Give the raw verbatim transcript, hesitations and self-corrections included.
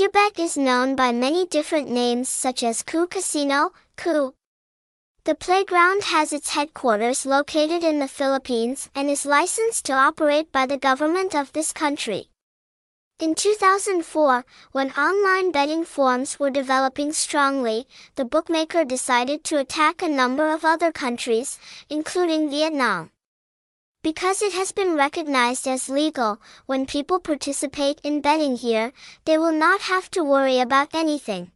Kubet is known by many different names such as Ku Casino, Ku. The playground has its headquarters located in the Philippines and is licensed to operate by the government of this country. In two thousand four, when online betting forms were developing strongly, the bookmaker decided to attack a number of other countries, including Vietnam. Because it has been recognized as legal, when people participate in betting here, they will not have to worry about anything.